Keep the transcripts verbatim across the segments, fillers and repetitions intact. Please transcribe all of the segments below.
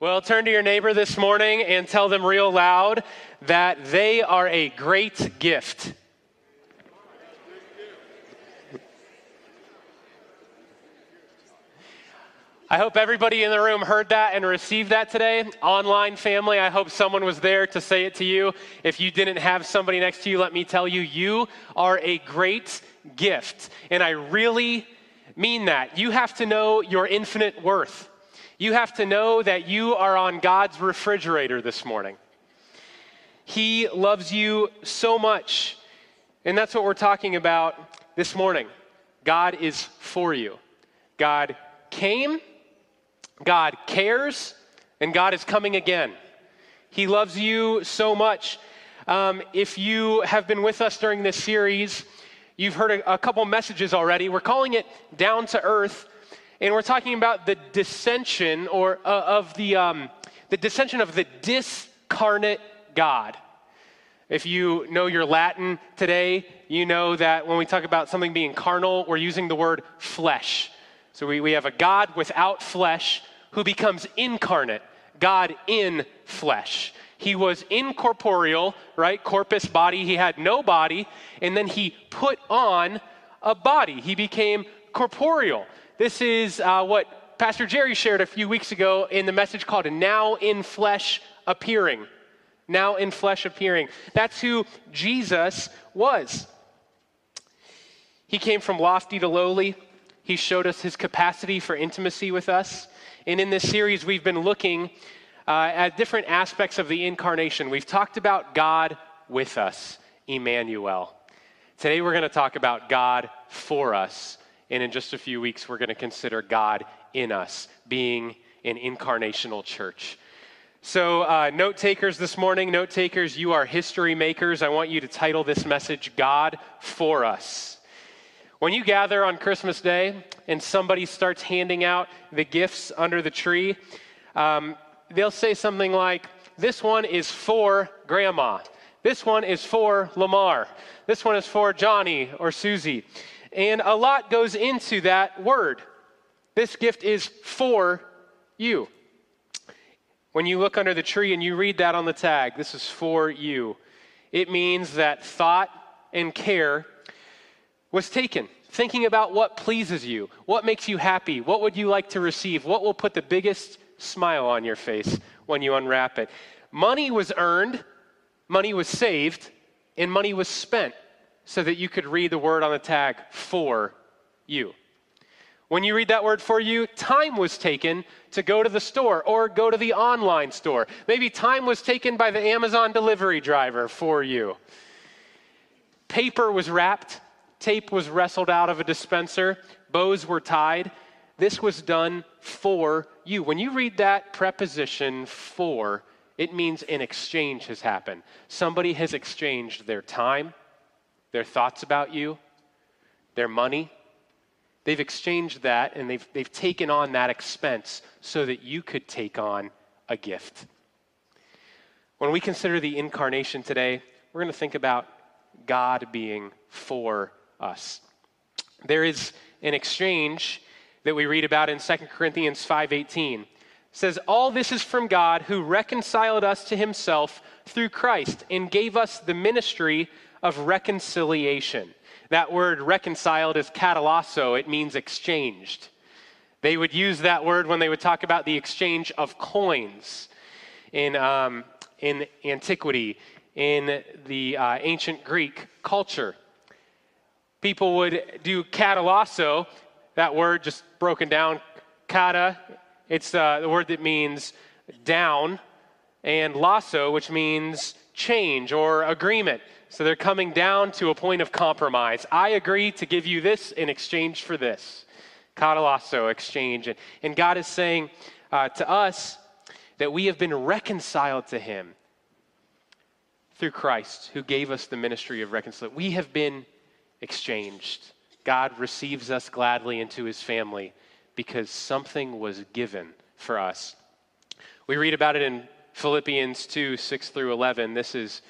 Well, turn to your neighbor this morning and tell them real loud that they are a great gift. I hope everybody in the room heard that and received that today. Online family, I hope someone was there to say it to you. If you didn't have somebody next to you, let me tell you, you are a great gift. And I really mean that. You have to know your infinite worth. You have to know that you are on God's refrigerator this morning. He loves you so much. And that's what we're talking about this morning. God is for you. God came, God cares, and God is coming again. He loves you so much. Um, if you have been with us during this series, you've heard a, a couple messages already. We're calling it Down to Earth. And we're talking about the dissension or uh, of the um, the dissension of the discarnate God. If you know your Latin today, you know that when we talk about something being carnal, we're using the word flesh. So we, we have a God without flesh who becomes incarnate, God in flesh. He was incorporeal, right? Corpus, body. He had no body. And then he put on a body. He became corporeal. This is uh, what Pastor Jerry shared a few weeks ago in the message called Now in Flesh Appearing. Now in Flesh Appearing. That's who Jesus was. He came from lofty to lowly. He showed us his capacity for intimacy with us. And in this series, we've been looking uh, at different aspects of the incarnation. We've talked about God with us, Emmanuel. Today, we're going to talk about God for us. And in just a few weeks, we're going to consider God in us, being an incarnational church. So uh, note takers this morning, note takers, you are history makers. I want you to title this message, God for Us. When you gather on Christmas Day and somebody starts handing out the gifts under the tree, um, they'll say something like, this one is for Grandma. This one is for Lamar. This one is for Johnny or Susie. And a lot goes into that word. This gift is for you. When you look under the tree and you read that on the tag, this is for you. It means that thought and care was taken, thinking about what pleases you, what makes you happy, what would you like to receive, what will put the biggest smile on your face when you unwrap it. Money was earned, money was saved, and money was spent, so that you could read the word on the tag, for you. When you read that word for you, time was taken to go to the store or go to the online store. Maybe time was taken by the Amazon delivery driver for you. Paper was wrapped. Tape was wrestled out of a dispenser. Bows were tied. This was done for you. When you read that preposition for, it means an exchange has happened. Somebody has exchanged their time, their thoughts about you, their money. They've exchanged that, and they've, they've taken on that expense so that you could take on a gift. When we consider the incarnation today, we're going to think about God being for us. There is an exchange that we read about in Second Corinthians five eighteen. It says, all this is from God who reconciled us to himself through Christ and gave us the ministry of reconciliation. That word reconciled is katalasso. It means exchanged. They would use that word when they would talk about the exchange of coins in, um, in antiquity, in the uh, ancient Greek culture. People would do katalasso, that word just broken down, kata, it's uh, the word that means down, and lasso, which means change or agreement. So they're coming down to a point of compromise. I agree to give you this in exchange for this. Katalasso, exchange. And, and God is saying uh, to us that we have been reconciled to him through Christ, who gave us the ministry of reconciliation. We have been exchanged. God receives us gladly into his family because something was given for us. We read about it in Philippians two, six through eleven. This is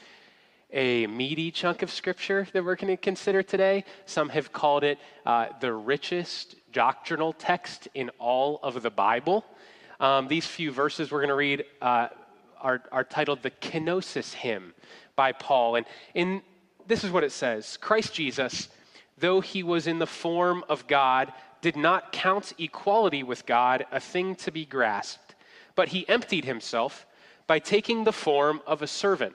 a meaty chunk of scripture that we're going to consider today. Some have called it uh, the richest doctrinal text in all of the Bible. Um, these few verses we're going to read uh, are, are titled the Kenosis Hymn by Paul. And in this is what it says: Christ Jesus, though he was in the form of God, did not count equality with God a thing to be grasped, but he emptied himself by taking the form of a servant,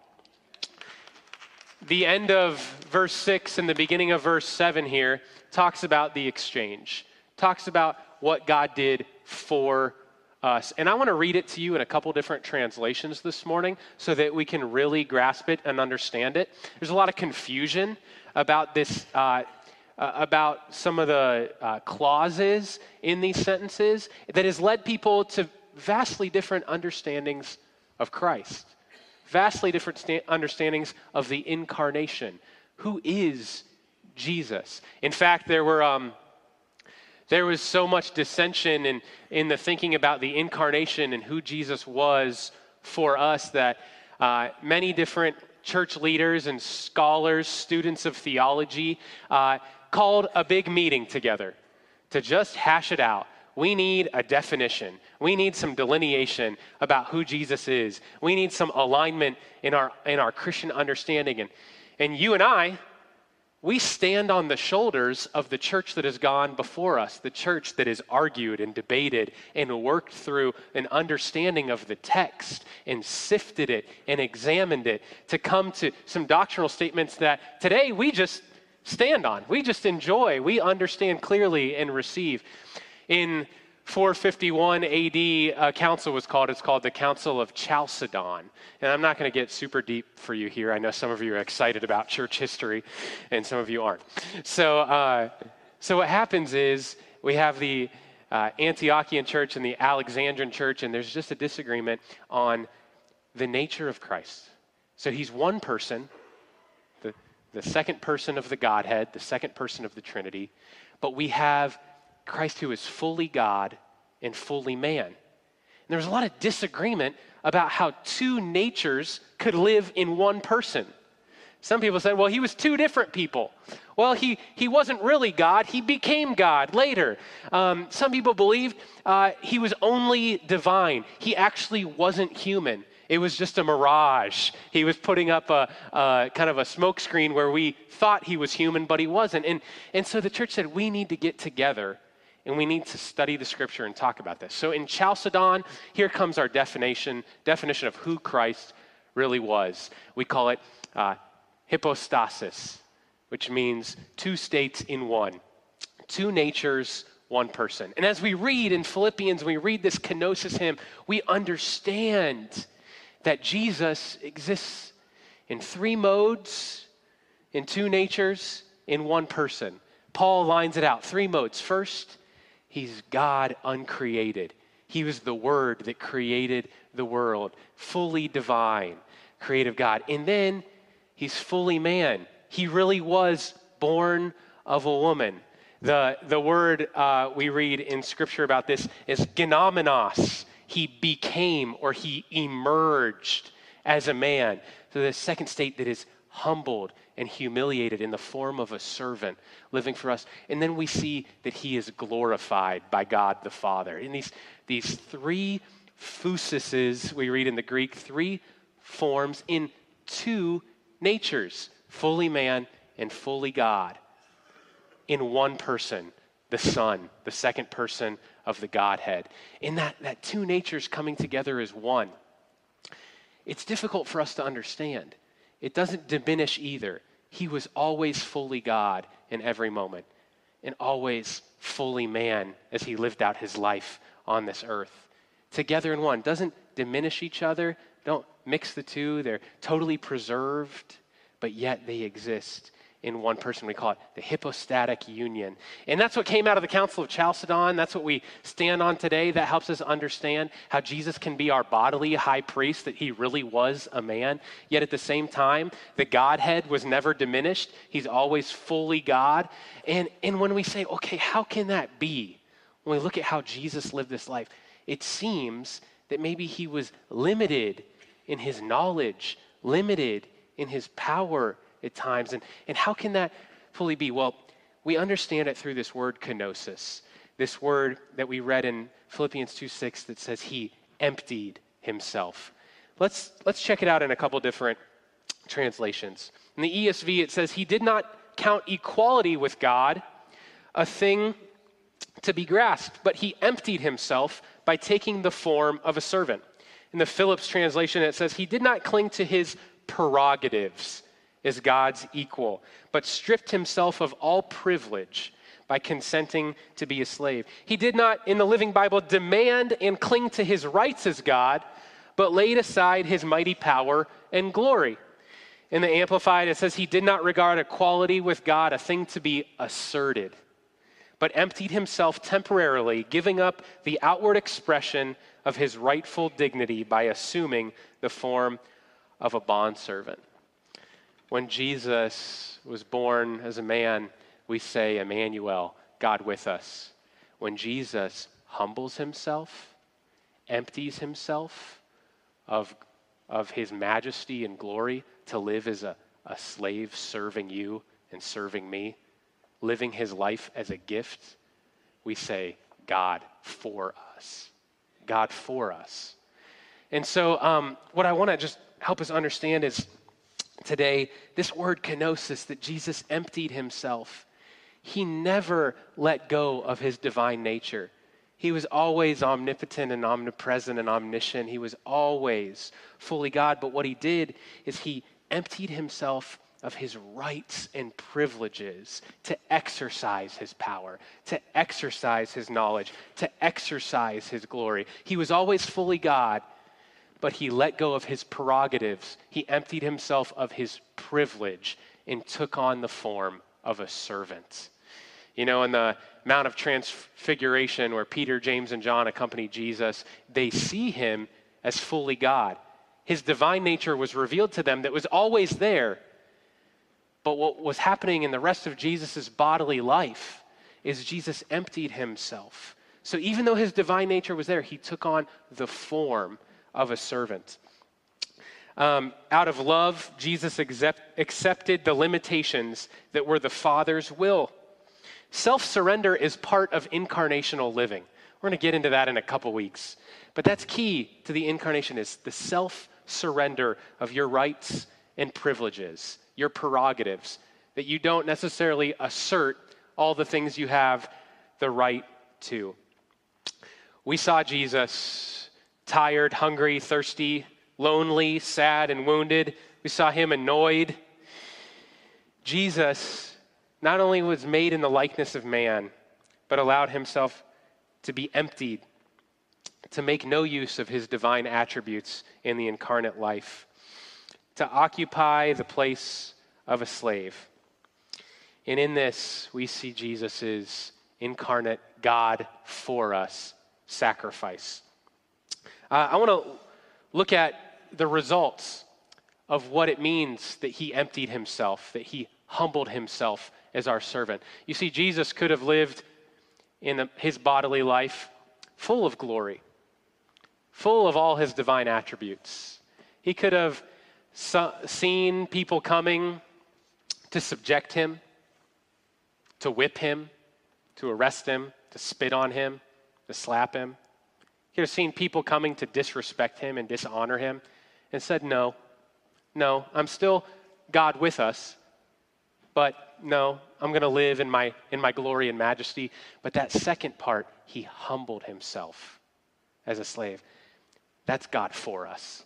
The end of verse six and the beginning of verse seven here talks about the exchange, talks about what God did for us. And I want to read it to you in a couple different translations this morning so that we can really grasp it and understand it. There's a lot of confusion about this, uh, uh, about some of the uh, clauses in these sentences that has led people to vastly different understandings of Christ. Vastly different sta- understandings of the incarnation. Who is Jesus? In fact, there were um, there was so much dissension in, in the thinking about the incarnation and who Jesus was for us that uh, many different church leaders and scholars, students of theology, uh, called a big meeting together to just hash it out. We need a definition. We need some delineation about who Jesus is. We need some alignment in our in our Christian understanding. And, and you and I, we stand on the shoulders of the church that has gone before us, the church that has argued and debated and worked through an understanding of the text and sifted it and examined it to come to some doctrinal statements that today we just stand on. We just enjoy. We understand clearly and receive. In four fifty-one A D, a council was called. It's called the Council of Chalcedon. And I'm not going to get super deep for you here. I know some of you are excited about church history, and some of you aren't. So, uh, so what happens is we have the uh, Antiochian church and the Alexandrian church, and there's just a disagreement on the nature of Christ. So he's one person, the, the second person of the Godhead, the second person of the Trinity, but we have Christ who is fully God and fully man. And there was a lot of disagreement about how two natures could live in one person. Some people said, well, he was two different people. Well, he, he wasn't really God. He became God later. Um, some people believed uh, he was only divine. He actually wasn't human. It was just a mirage. He was putting up a, a kind of a smoke screen where we thought he was human, but he wasn't. And, and so the church said, we need to get together and we need to study the scripture and talk about this. So in Chalcedon, here comes our definition, definition of who Christ really was. We call it uh, hypostasis, which means two states in one, two natures, one person. And as we read in Philippians, we read this kenosis hymn, we understand that Jesus exists in three modes, in two natures, in one person. Paul lines it out, three modes. First, he's God uncreated. He was the Word that created the world, fully divine, creative God. And then he's fully man. He really was born of a woman. The, the word uh, we read in Scripture about this is genomenos. He became or he emerged as a man. So the second state that is humbled and humiliated in the form of a servant living for us. And then we see that he is glorified by God the Father. In these, these three phusises, we read in the Greek, three forms in two natures, fully man and fully God, in one person, the Son, the second person of the Godhead. In that, that two natures coming together as one. It's difficult for us to understand. It doesn't diminish either. He was always fully God in every moment and always fully man as he lived out his life on this earth. Together in one. Doesn't diminish each other. Don't mix the two. They're totally preserved, but yet they exist in one person. We call it the hypostatic union. And that's what came out of the Council of Chalcedon. That's what we stand on today. That helps us understand how Jesus can be our bodily high priest, that he really was a man. Yet at the same time, the Godhead was never diminished. He's always fully God. And, and when we say, okay, how can that be? When we look at how Jesus lived this life, it seems that maybe he was limited in his knowledge, limited in his power at times. And, and how can that fully be? Well, we understand it through this word kenosis, this word that we read in Philippians two six that says he emptied himself. Let's, let's check it out in a couple different translations. In the E S V, it says he did not count equality with God a thing to be grasped, but he emptied himself by taking the form of a servant. In the Phillips translation, it says he did not cling to his prerogatives as God's equal, but stripped himself of all privilege by consenting to be a slave. He did not, in the Living Bible, demand and cling to his rights as God, but laid aside his mighty power and glory. In the Amplified, it says he did not regard equality with God a thing to be asserted, but emptied himself temporarily, giving up the outward expression of his rightful dignity by assuming the form of a bondservant. When Jesus was born as a man, we say, Emmanuel, God with us. When Jesus humbles himself, empties himself of, of his majesty and glory to live as a, a slave serving you and serving me, living his life as a gift, we say, God for us. God for us. And so um, what I want to just help us understand is today, this word kenosis, that Jesus emptied himself. He never let go of his divine nature. He was always omnipotent and omnipresent and omniscient. He was always fully God. But what he did is he emptied himself of his rights and privileges to exercise his power, to exercise his knowledge, to exercise his glory. He was always fully God, but he let go of his prerogatives. He emptied himself of his privilege and took on the form of a servant. You know, in the Mount of Transfiguration where Peter, James, and John accompany Jesus, they see him as fully God. His divine nature was revealed to them that was always there. But what was happening in the rest of Jesus' bodily life is Jesus emptied himself. So even though his divine nature was there, he took on the form of a servant. Um, out of love, Jesus accept, accepted the limitations that were the Father's will. Self-surrender is part of incarnational living. We're going to get into that in a couple weeks. But that's key to the incarnation, is the self-surrender of your rights and privileges, your prerogatives, that you don't necessarily assert all the things you have the right to. We saw Jesus tired, hungry, thirsty, lonely, sad, and wounded. We saw him annoyed. Jesus not only was made in the likeness of man, but allowed himself to be emptied, to make no use of his divine attributes in the incarnate life, to occupy the place of a slave. And in this, we see Jesus' incarnate God for us sacrifice. Uh, I want to look at the results of what it means that he emptied himself, that he humbled himself as our servant. You see, Jesus could have lived in the, his bodily life full of glory, full of all his divine attributes. He could have So, seen people coming to subject him, to whip him, to arrest him, to spit on him, to slap him. He could have seen people coming to disrespect him and dishonor him and said, no, no, I'm still God with us, but no, I'm going to live in my, in my glory and majesty. But that second part, he humbled himself as a slave. That's God for us.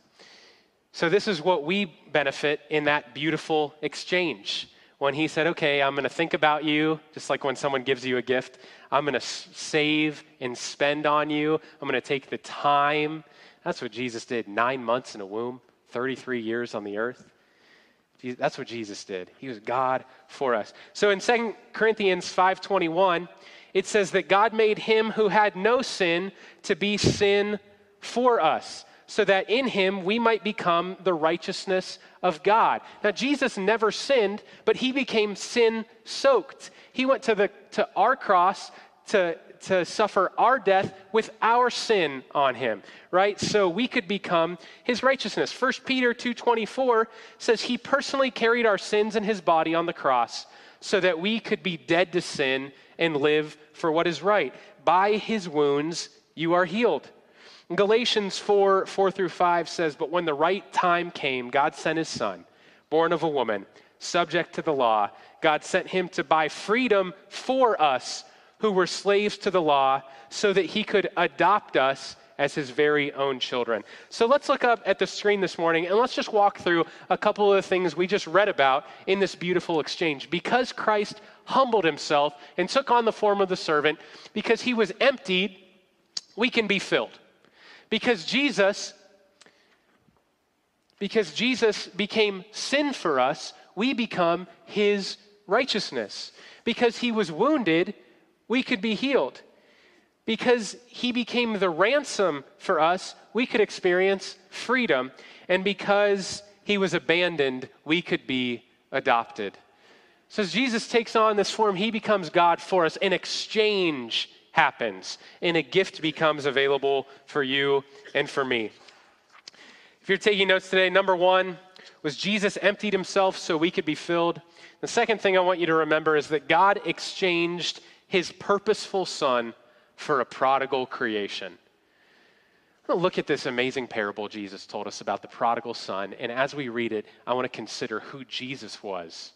So this is what we benefit in that beautiful exchange. When he said, okay, I'm going to think about you, just like when someone gives you a gift. I'm going to save and spend on you. I'm going to take the time. That's what Jesus did, nine months in a womb, thirty-three years on the earth. That's what Jesus did. He was God for us. So in Second Corinthians five twenty-one, it says that God made him who had no sin to be sin for us, so that in him we might become the righteousness of God. Now, Jesus never sinned, but he became sin-soaked. He went to the to our cross to, to suffer our death with our sin on him, right? So we could become his righteousness. First Peter two twenty-four says he personally carried our sins in his body on the cross so that we could be dead to sin and live for what is right. By his wounds you are healed. Galatians four, four through five says, but when the right time came, God sent his son, born of a woman, subject to the law. God sent him to buy freedom for us who were slaves to the law so that he could adopt us as his very own children. So let's look up at the screen this morning and let's just walk through a couple of the things we just read about in this beautiful exchange. Because Christ humbled himself and took on the form of the servant, because he was emptied, we can be filled. Because Jesus, because Jesus became sin for us, we become his righteousness. Because he was wounded, we could be healed. Because he became the ransom for us, we could experience freedom. And because he was abandoned, we could be adopted. So as Jesus takes on this form, he becomes God for us. An exchange happens, and a gift becomes available for you and for me. If you're taking notes today, number one was Jesus emptied himself so we could be filled. The second thing I want you to remember is that God exchanged his purposeful son for a prodigal creation. I'm going to look at this amazing parable Jesus told us about the prodigal son, and as we read it, I want to consider who Jesus was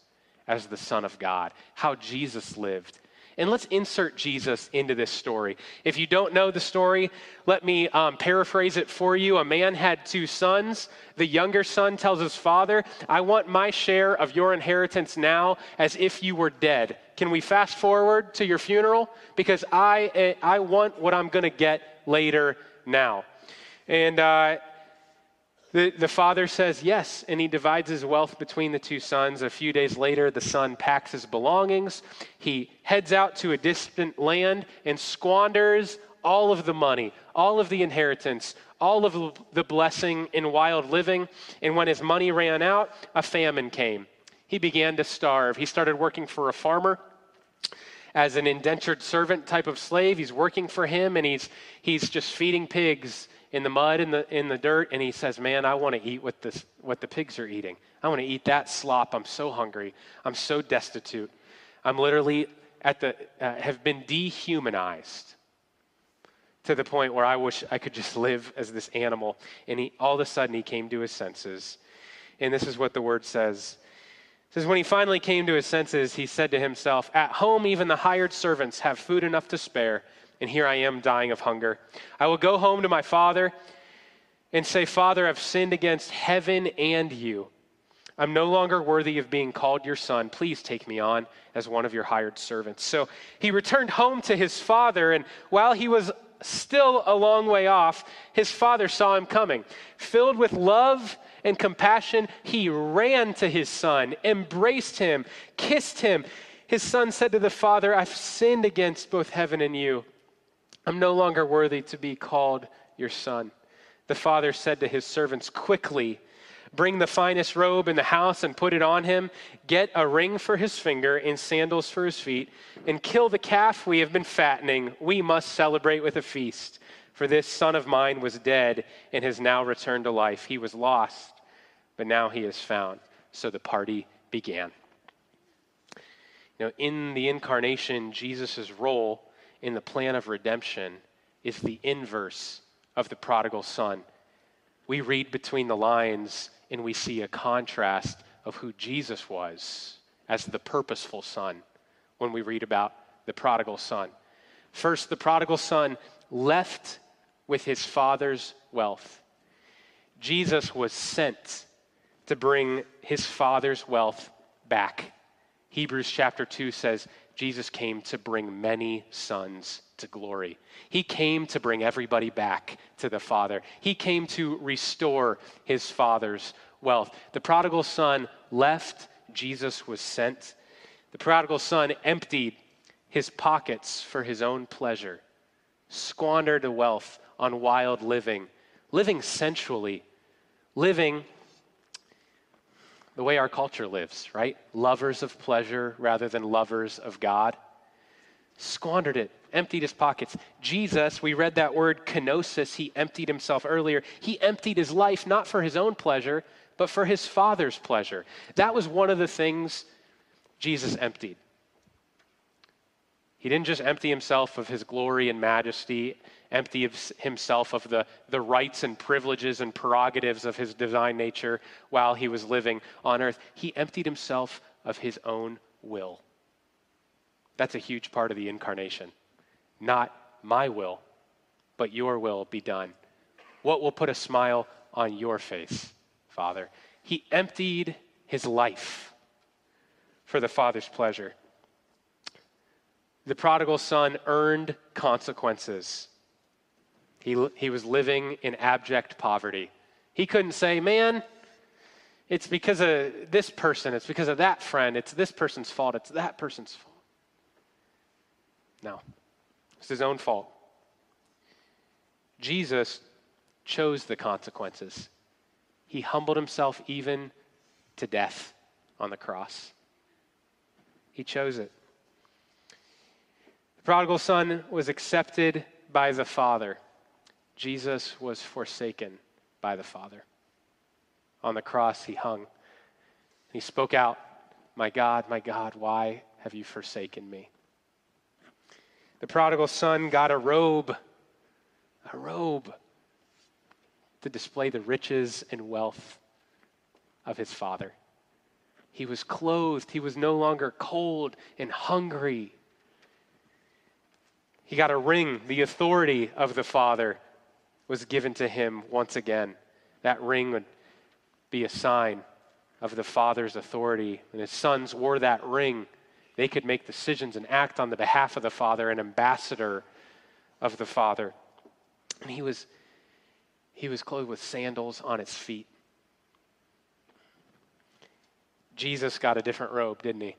as the Son of God, how Jesus lived. And let's insert Jesus into this story. If you don't know the story, let me um, paraphrase it for you. A man had two sons. The younger son tells his father, I want my share of your inheritance now as if you were dead. Can we fast forward to your funeral? Because I, I want what I'm going to get later now. And uh, the, the father says yes, and he divides his wealth between the two sons. A few days later, the son packs his belongings. He heads out to a distant land and squanders all of the money, all of the inheritance, all of the blessing in wild living. And when his money ran out, a famine came. He began to starve. He started working for a farmer as an indentured servant type of slave. He's working for him, and he's he's just feeding pigs in the mud, in the in the dirt, and he says, man, I want to eat what this what the pigs are eating. I want to eat that slop. I'm so hungry. I'm so destitute. I'm literally at the uh, have been dehumanized to the point where I wish I could just live as this animal. And he all of a sudden he came to his senses. And this is what the word says. It says, when he finally came to his senses, he said to himself, at home even the hired servants have food enough to spare, and here I am dying of hunger. I will go home to my father and say, Father, I've sinned against heaven and you. I'm no longer worthy of being called your son. Please take me on as one of your hired servants. So he returned home to his father, and while he was still a long way off, his father saw him coming. Filled with love and compassion, he ran to his son, embraced him, kissed him. His son said to the father, I've sinned against both heaven and you. I'm no longer worthy to be called your son. The father said to his servants, quickly, bring the finest robe in the house and put it on him. Get a ring for his finger and sandals for his feet, and kill the calf we have been fattening. We must celebrate with a feast. For this son of mine was dead and has now returned to life. He was lost, but now he is found. So the party began. You know, in the incarnation, Jesus' role in the plan of redemption is the inverse of the prodigal son. We read between the lines and we see a contrast of who Jesus was as the purposeful son when we read about the prodigal son. First, the prodigal son left with his father's wealth. Jesus was sent to bring his father's wealth back. Hebrews chapter two says, Jesus came to bring many sons to glory. He came to bring everybody back to the Father. He came to restore his Father's wealth. The prodigal son left, Jesus was sent. The prodigal son emptied his pockets for his own pleasure, squandered the wealth on wild living, living sensually, living the way our culture lives, right? Lovers of pleasure rather than lovers of God. Squandered it, emptied his pockets. Jesus, we read that word kenosis, he emptied himself earlier. He emptied his life not for his own pleasure, but for his Father's pleasure. That was one of the things Jesus emptied. He didn't just empty himself of his glory and majesty, empty himself of the, the rights and privileges and prerogatives of his divine nature while he was living on earth. He emptied himself of his own will. That's a huge part of the incarnation. Not my will, but your will be done. What will put a smile on your face, Father? He emptied his life for the Father's pleasure. The prodigal son earned consequences. He, he was living in abject poverty. He couldn't say, man, it's because of this person, it's because of that friend, it's this person's fault, it's that person's fault. No, it's his own fault. Jesus chose the consequences. He humbled himself even to death on the cross. He chose it. The prodigal son was accepted by the Father. Jesus was forsaken by the Father. On the cross, he hung. He spoke out, "My God, my God, why have you forsaken me?" The prodigal son got a robe, a robe to display the riches and wealth of his Father. He was clothed. He was no longer cold and hungry. He got a ring. The authority of the Father was given to him once again. That ring would be a sign of the Father's authority. And his sons wore that ring. They could make decisions and act on the behalf of the Father, an ambassador of the Father. And he was, he was clothed with sandals on his feet. Jesus got a different robe, didn't he?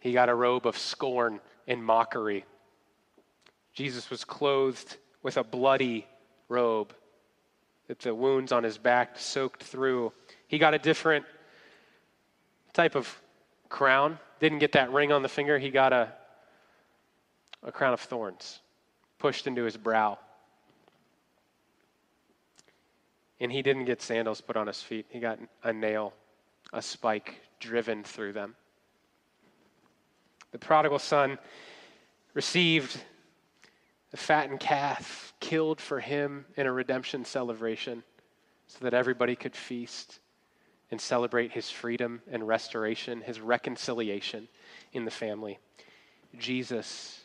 He got a robe of scorn and mockery. Jesus was clothed with a bloody robe that the wounds on his back soaked through. He got a different type of crown. Didn't get that ring on the finger. He got a, a crown of thorns pushed into his brow. And he didn't get sandals put on his feet. He got a nail, a spike driven through them. The prodigal son received the fattened calf killed for him in a redemption celebration so that everybody could feast and celebrate his freedom and restoration, his reconciliation in the family. Jesus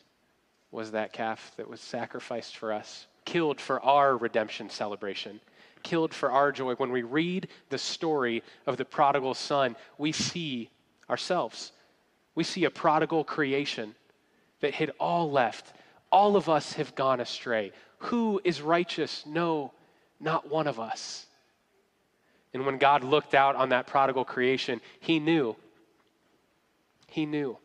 was that calf that was sacrificed for us, killed for our redemption celebration, killed for our joy. When we read the story of the prodigal son, we see ourselves. We see a prodigal creation that had all left. All of us have gone astray. Who is righteous? No, not one of us. And when God looked out on that prodigal creation, he knew, he knew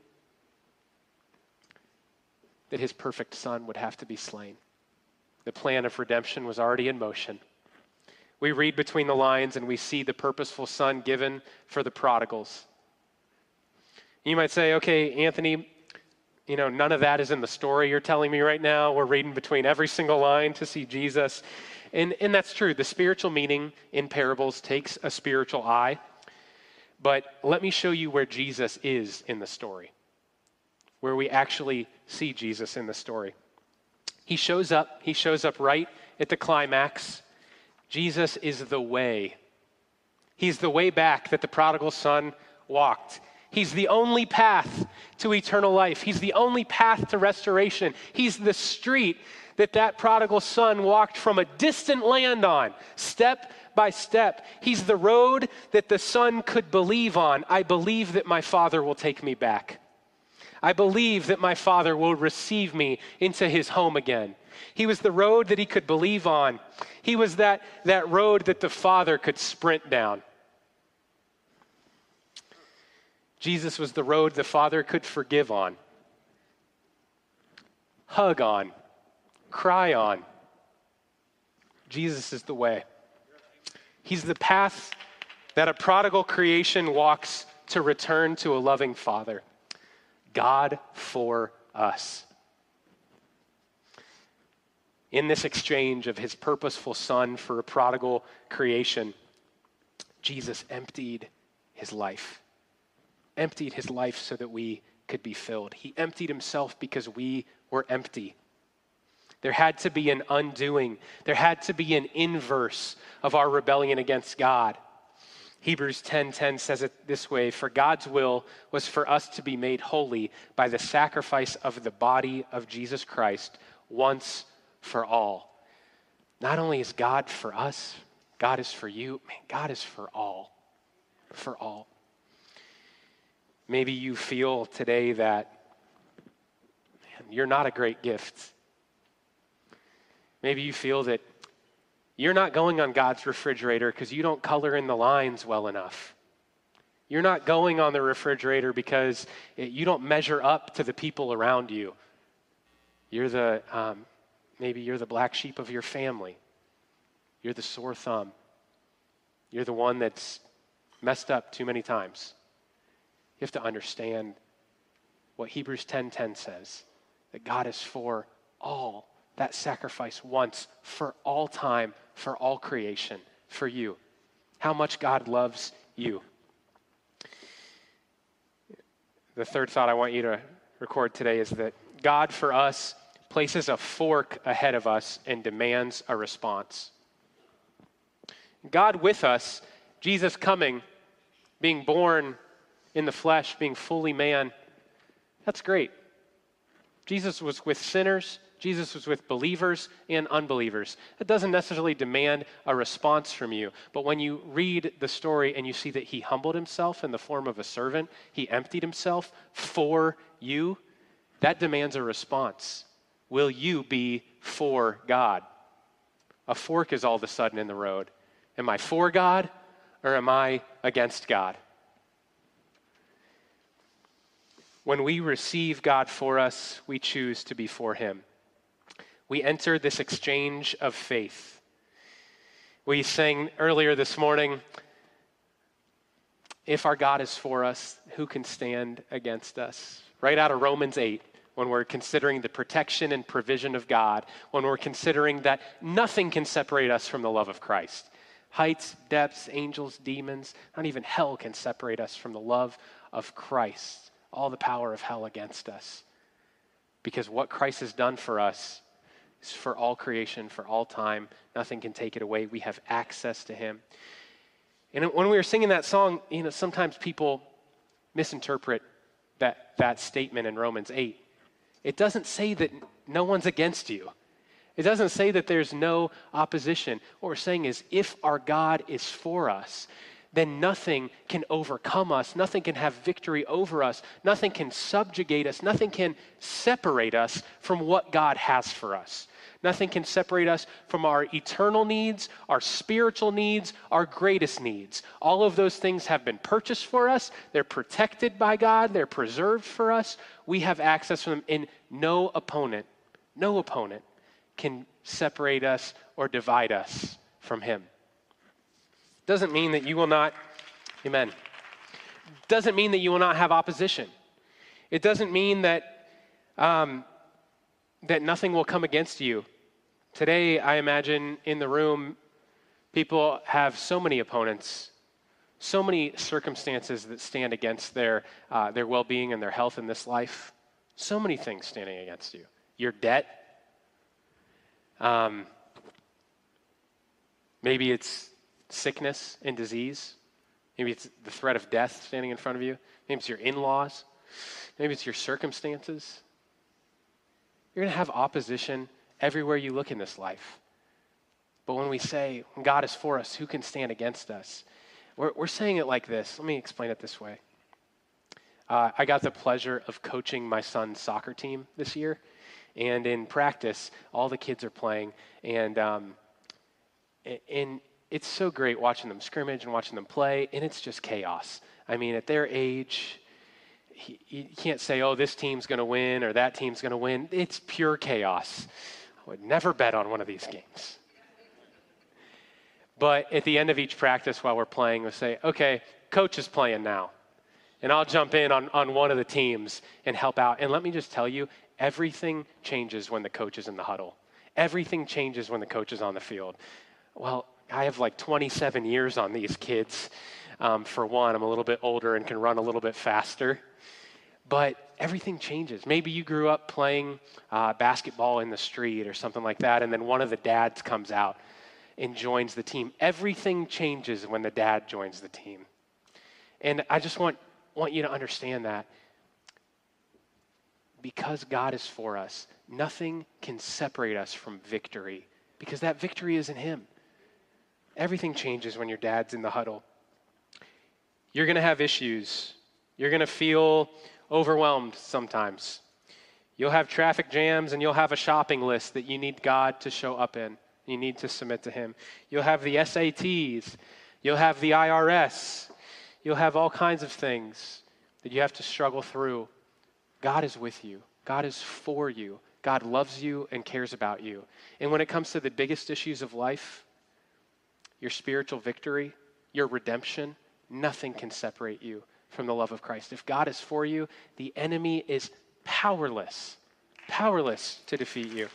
that his perfect son would have to be slain. The plan of redemption was already in motion. We read between the lines and we see the purposeful son given for the prodigals. You might say, okay, Anthony, you know, none of that is in the story you're telling me right now. We're reading between every single line to see Jesus. And, and that's true. The spiritual meaning in parables takes a spiritual eye. But let me show you where Jesus is in the story, where we actually see Jesus in the story. He shows up. He shows up right at the climax. Jesus is the way. He's the way back that the prodigal son walked. He's the only path to eternal life. He's the only path to restoration. He's the street that that prodigal son walked from a distant land on, step by step. He's the road that the son could believe on. I believe that my Father will take me back. I believe that my Father will receive me into his home again. He was the road that he could believe on. He was that, that road that the Father could sprint down. Jesus was the road the Father could forgive on, hug on, cry on. Jesus is the way. He's the path that a prodigal creation walks to return to a loving Father. God for us. In this exchange of his purposeful Son for a prodigal creation, Jesus emptied his life. Emptied his life so that we could be filled. He emptied himself because we were empty. There had to be an undoing. There had to be an inverse of our rebellion against God. Hebrews ten ten says it this way, "For God's will was for us to be made holy by the sacrifice of the body of Jesus Christ once for all." Not only is God for us, God is for you. Man, God is for all, for all. Maybe you feel today that, man, you're not a great gift. Maybe you feel that you're not going on God's refrigerator because you don't color in the lines well enough. You're not going on the refrigerator because it, you don't measure up to the people around you. You're the, um, maybe you're the black sheep of your family. You're the sore thumb. You're the one that's messed up too many times. You have to understand what Hebrews ten ten says, that God is for all. That sacrifice once, for all time, for all creation, for you. How much God loves you. The third thought I want you to record today is that God for us places a fork ahead of us and demands a response. God with us, Jesus coming, being born in the flesh, being fully man, that's great. Jesus was with sinners. Jesus was with believers and unbelievers. It doesn't necessarily demand a response from you, but when you read the story and you see that he humbled himself in the form of a servant, he emptied himself for you, that demands a response. Will you be for God? A fork is all of a sudden in the road. Am I for God or am I against God? When we receive God for us, we choose to be for him. We enter this exchange of faith. We sang earlier this morning, if our God is for us, who can stand against us? Right out of Romans eight, when we're considering the protection and provision of God, when we're considering that nothing can separate us from the love of Christ. Heights, depths, angels, demons, not even hell can separate us from the love of Christ. All the power of hell against us. Because what Christ has done for us is for all creation, for all time. Nothing can take it away. We have access to him. And when we were singing that song, you know, sometimes people misinterpret that, that statement in Romans eight. It doesn't say that no one's against you. It doesn't say that there's no opposition. What we're saying is if our God is for us, then nothing can overcome us. Nothing can have victory over us. Nothing can subjugate us. Nothing can separate us from what God has for us. Nothing can separate us from our eternal needs, our spiritual needs, our greatest needs. All of those things have been purchased for us. They're protected by God. They're preserved for us. We have access to them, and no opponent, no opponent can separate us or divide us from him. Doesn't mean that you will not, amen, doesn't mean that you will not have opposition. It doesn't mean that, um, that nothing will come against you. Today, I imagine in the room, people have so many opponents, so many circumstances that stand against their, uh, their well-being and their health in this life. So many things standing against you. Your debt. Um, maybe it's sickness and disease. Maybe it's the threat of death standing in front of you. Maybe it's your in-laws. Maybe it's your circumstances. You're going to have opposition everywhere you look in this life. But when we say, when God is for us, who can stand against us? We're, we're saying it like this. Let me explain it this way. Uh, I got the pleasure of coaching my son's soccer team this year. and in practice, all the kids are playing, and um, and it's so great watching them scrimmage and watching them play, and it's just chaos. I mean, at their age, you can't say, oh, this team's going to win or that team's going to win. It's pure chaos. I would never bet on one of these games. But at the end of each practice while we're playing, we'll say, okay, coach is playing now. And I'll jump in on, on one of the teams and help out. And let me just tell you, everything changes when the coach is in the huddle. Everything changes when the coach is on the field. Well, I have like twenty-seven years on these kids. Um, for one, I'm a little bit older and can run a little bit faster. But everything changes. Maybe you grew up playing uh, basketball in the street or something like that, and then one of the dads comes out and joins the team. Everything changes when the dad joins the team. And I just want, want you to understand that because God is for us, nothing can separate us from victory because that victory is in Him. Everything changes when your dad's in the huddle. You're going to have issues. You're going to feel overwhelmed sometimes. You'll have traffic jams and you'll have a shopping list that you need God to show up in. You need to submit to Him. You'll have the S A Ts. You'll have the I R S. You'll have all kinds of things that you have to struggle through. God is with you. God is for you. God loves you and cares about you. And when it comes to the biggest issues of life, your spiritual victory, your redemption, nothing can separate you from the love of Christ. If God is for you, the enemy is powerless, powerless to defeat you.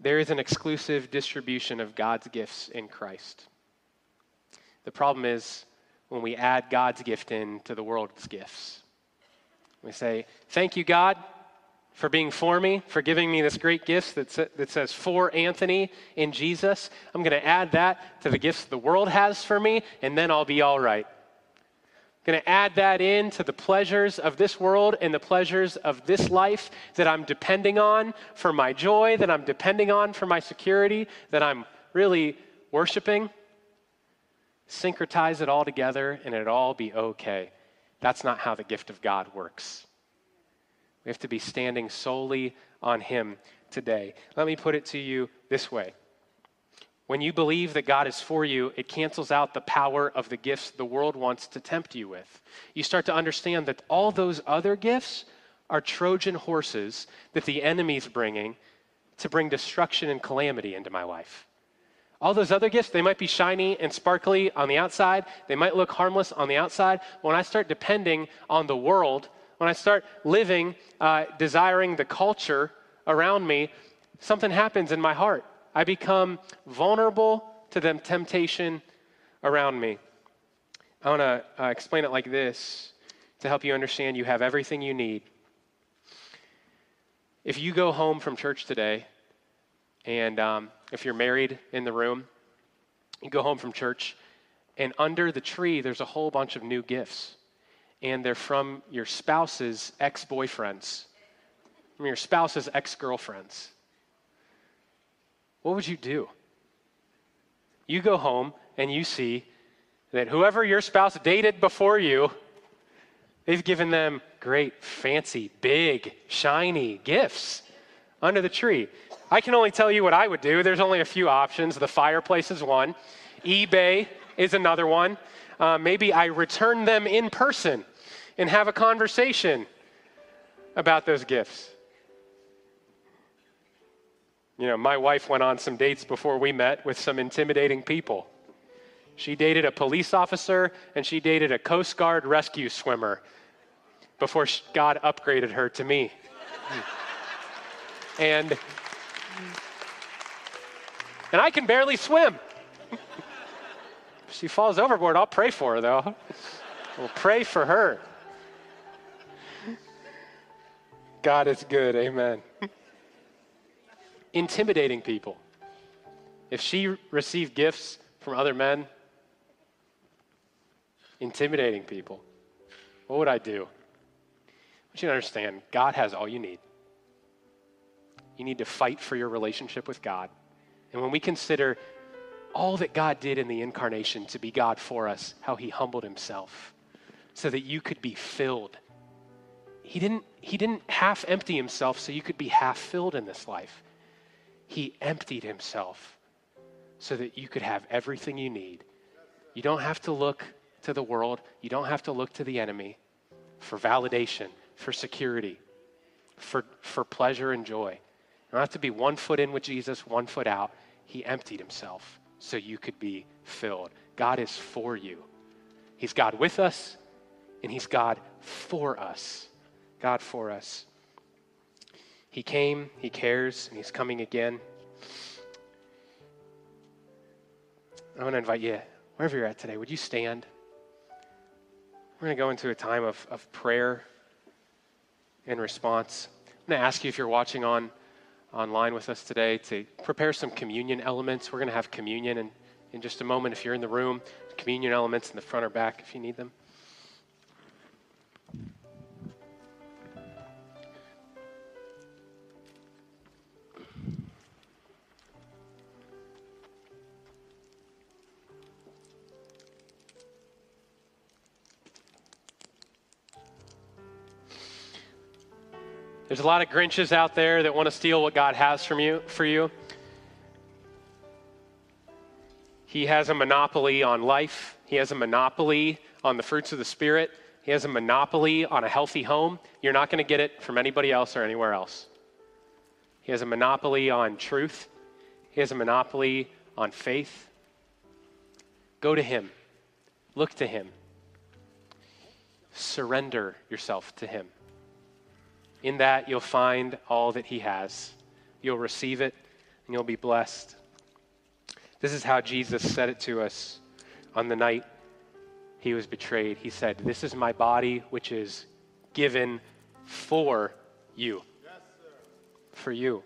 There is an exclusive distribution of God's gifts in Christ. The problem is when we add God's gift in to the world's gifts. We say, thank you, God, for being for me, for giving me this great gift that, sa- that says for Anthony in Jesus. I'm going to add that to the gifts the world has for me, and then I'll be all right. I'm going to add that in to the pleasures of this world and the pleasures of this life that I'm depending on for my joy, that I'm depending on for my security, that I'm really worshiping. Syncretize it all together, and it'll all be okay. That's not how the gift of God works. We have to be standing solely on Him today. Let me put it to you this way. When you believe that God is for you, it cancels out the power of the gifts the world wants to tempt you with. You start to understand that all those other gifts are Trojan horses that the enemy's bringing to bring destruction and calamity into my life. All those other gifts, they might be shiny and sparkly on the outside. They might look harmless on the outside. When I start depending on the world, when I start living, uh, desiring the culture around me, something happens in my heart. I become vulnerable to the temptation around me. I want to uh, explain it like this to help you understand you have everything you need. If you go home from church today, and um, if you're married in the room, you go home from church, and under the tree there's a whole bunch of new gifts. And they're from your spouse's ex-boyfriends, from your spouse's ex-girlfriends. What would you do? You go home and you see that whoever your spouse dated before you, they've given them great, fancy, big, shiny gifts under the tree. I can only tell you what I would do. There's only a few options. The fireplace is one. eBay is another one. Uh, maybe I return them in person and have a conversation about those gifts. You know, my wife went on some dates before we met with some intimidating people. She dated a police officer and she dated a Coast Guard rescue swimmer before God upgraded her to me. and and I can barely swim. If she falls overboard, I'll pray for her, though. We'll pray for her. God is good. Amen. Intimidating people. If she received gifts from other men, intimidating people, what would I do? But you understand, God has all you need. You need to fight for your relationship with God. And when we consider all that God did in the incarnation to be God for us, how He humbled Himself so that you could be filled. He didn't, he didn't half empty himself so you could be half filled in this life. He emptied himself so that you could have everything you need. You don't have to look to the world. You don't have to look to the enemy for validation, for security, for, for pleasure and joy. You don't have to be one foot in with Jesus, one foot out. He emptied himself so you could be filled. God is for you. He's God with us, and he's God for us. God for us. He came, he cares, and he's coming again. I want to invite you, wherever you're at today, would you stand? We're going to go into a time of, of prayer and response. I'm going to ask you, if you're watching on online with us today, to prepare some communion elements. We're going to have communion in, in just a moment. If you're in the room, communion elements in the front or back if you need them. There's a lot of Grinches out there that want to steal what God has from you, for you. He has a monopoly on life. He has a monopoly on the fruits of the Spirit. He has a monopoly on a healthy home. You're not going to get it from anybody else or anywhere else. He has a monopoly on truth. He has a monopoly on faith. Go to him. Look to him. Surrender yourself to him. In that, you'll find all that he has. You'll receive it, and you'll be blessed. This is how Jesus said it to us on the night he was betrayed. He said, "This is my body, which is given for you." Yes, sir. For you.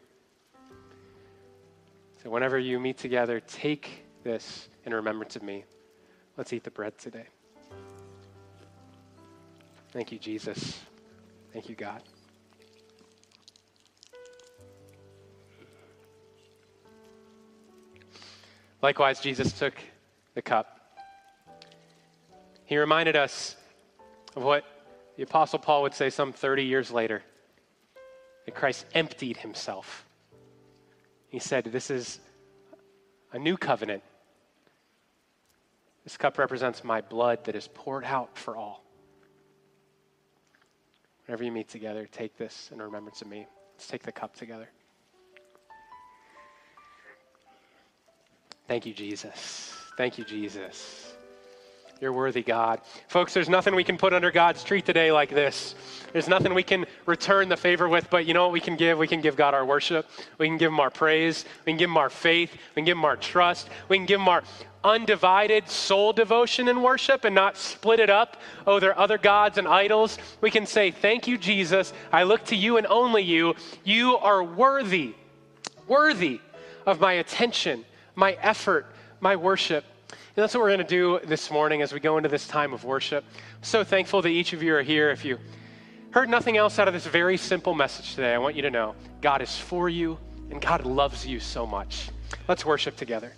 So whenever you meet together, take this in remembrance of me. Let's eat the bread today. Thank you, Jesus. Thank you, God. Likewise, Jesus took the cup. He reminded us of what the Apostle Paul would say some thirty years later, that Christ emptied himself. He said, "This is a new covenant. This cup represents my blood that is poured out for all." Whenever you meet together, take this in remembrance of me. Let's take the cup together. Thank you, Jesus. Thank you, Jesus. You're worthy, God. Folks, there's nothing we can put under God's tree today like this. There's nothing we can return the favor with, but you know what we can give? We can give God our worship. We can give him our praise. We can give him our faith. We can give him our trust. We can give him our undivided soul devotion and worship and not split it up. Oh, there are other gods and idols. We can say, "Thank you, Jesus. I look to you and only you. You are worthy, worthy of my attention, my effort, my worship." And that's what we're going to do this morning as we go into this time of worship. I'm so thankful that each of you are here. If you heard nothing else out of this very simple message today, I want you to know God is for you and God loves you so much. Let's worship together.